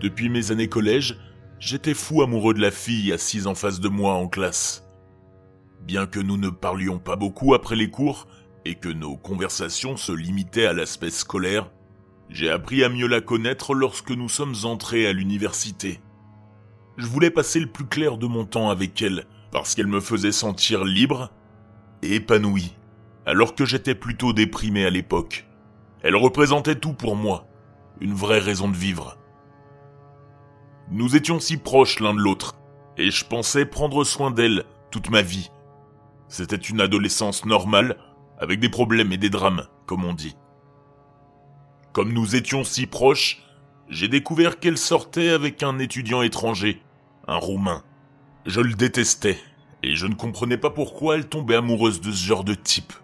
Depuis mes années collège, j'étais fou amoureux de la fille assise en face de moi en classe. Bien que nous ne parlions pas beaucoup après les cours et que nos conversations se limitaient à l'aspect scolaire, j'ai appris à mieux la connaître lorsque nous sommes entrés à l'université. Je voulais passer le plus clair de mon temps avec elle parce qu'elle me faisait sentir libre et épanoui, alors que j'étais plutôt déprimé à l'époque. Elle représentait tout pour moi, une vraie raison de vivre. Nous étions si proches l'un de l'autre, et je pensais prendre soin d'elle toute ma vie. C'était une adolescence normale, avec des problèmes et des drames, comme on dit. Comme nous étions si proches, j'ai découvert qu'elle sortait avec un étudiant étranger, un Roumain. Je le détestais, et je ne comprenais pas pourquoi elle tombait amoureuse de ce genre de type.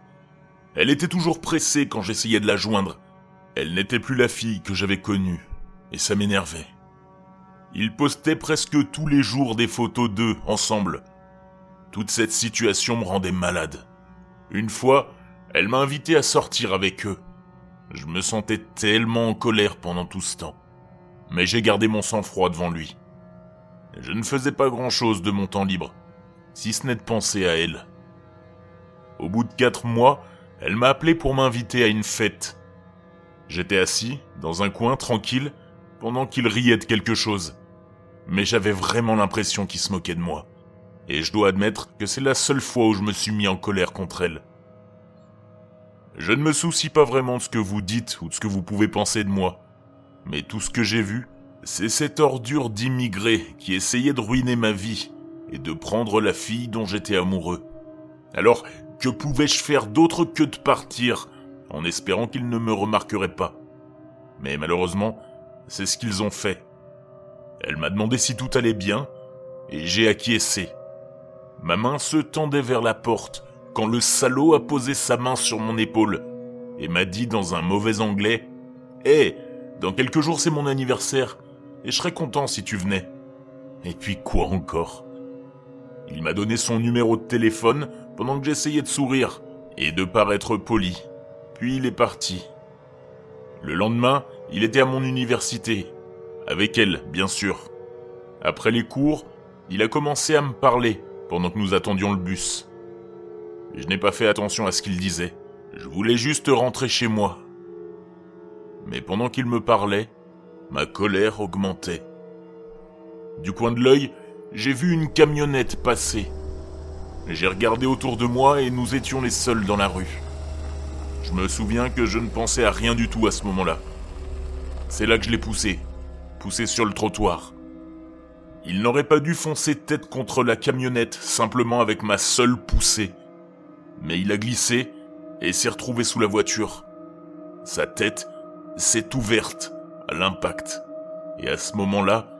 Elle était toujours pressée quand j'essayais de la joindre. Elle n'était plus la fille que j'avais connue, et ça m'énervait. Ils postaient presque tous les jours des photos d'eux, ensemble. Toute cette situation me rendait malade. Une fois, elle m'a invité à sortir avec eux. Je me sentais tellement en colère pendant tout ce temps. Mais j'ai gardé mon sang-froid devant lui. Je ne faisais pas grand-chose de mon temps libre, si ce n'est de penser à elle. Au bout de 4 mois, elle m'a appelé pour m'inviter à une fête. J'étais assis, dans un coin, tranquille, pendant qu'il riait de quelque chose. Mais j'avais vraiment l'impression qu'il se moquait de moi. Et je dois admettre que c'est la seule fois où je me suis mis en colère contre elle. Je ne me soucie pas vraiment de ce que vous dites ou de ce que vous pouvez penser de moi. Mais tout ce que j'ai vu, c'est cette ordure d'immigré qui essayait de ruiner ma vie et de prendre la fille dont j'étais amoureux. Alors, que pouvais-je faire d'autre que de partir, en espérant qu'ils ne me remarqueraient pas? Mais malheureusement, c'est ce qu'ils ont fait. Elle m'a demandé si tout allait bien, et j'ai acquiescé. Ma main se tendait vers la porte, quand le salaud a posé sa main sur mon épaule, et m'a dit dans un mauvais anglais « Hey, dans quelques jours c'est mon anniversaire, et je serais content si tu venais. » Et puis quoi encore ? Il m'a donné son numéro de téléphone pendant que j'essayais de sourire et de paraître poli. Puis il est parti. Le lendemain, il était à mon université. Avec elle, bien sûr. Après les cours, il a commencé à me parler pendant que nous attendions le bus. Je n'ai pas fait attention à ce qu'il disait. Je voulais juste rentrer chez moi. Mais pendant qu'il me parlait, ma colère augmentait. Du coin de l'œil, j'ai vu une camionnette passer. J'ai regardé autour de moi et nous étions les seuls dans la rue. Je me souviens que je ne pensais à rien du tout à ce moment-là. C'est là que je l'ai poussé sur le trottoir. Il n'aurait pas dû foncer tête contre la camionnette simplement avec ma seule poussée. Mais il a glissé et s'est retrouvé sous la voiture. Sa tête s'est ouverte à l'impact. Et à ce moment-là,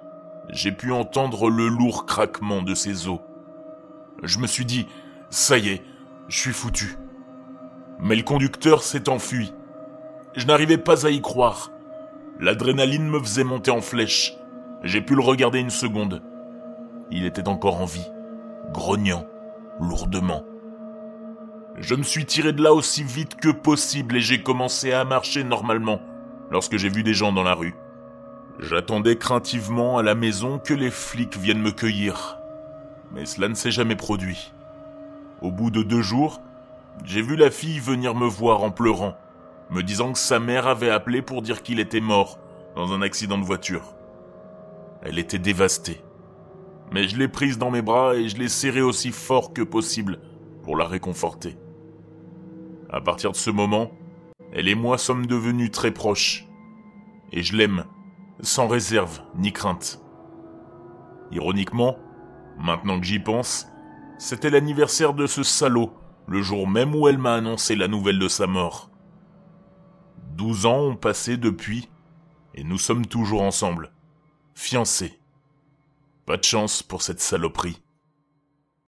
j'ai pu entendre le lourd craquement de ses os. Je me suis dit, ça y est, je suis foutu. Mais le conducteur s'est enfui. Je n'arrivais pas à y croire. L'adrénaline me faisait monter en flèche. J'ai pu le regarder une seconde. Il était encore en vie, grognant, lourdement. Je me suis tiré de là aussi vite que possible et j'ai commencé à marcher normalement lorsque j'ai vu des gens dans la rue. J'attendais craintivement à la maison que les flics viennent me cueillir. Mais cela ne s'est jamais produit. Au bout de 2 jours, j'ai vu la fille venir me voir en pleurant, me disant que sa mère avait appelé pour dire qu'il était mort dans un accident de voiture. Elle était dévastée. Mais je l'ai prise dans mes bras et je l'ai serrée aussi fort que possible pour la réconforter. À partir de ce moment, elle et moi sommes devenus très proches. Et je l'aime. Sans réserve ni crainte. Ironiquement, maintenant que j'y pense, c'était l'anniversaire de ce salaud, le jour même où elle m'a annoncé la nouvelle de sa mort. 12 ans ont passé depuis, et nous sommes toujours ensemble, fiancés. Pas de chance pour cette saloperie.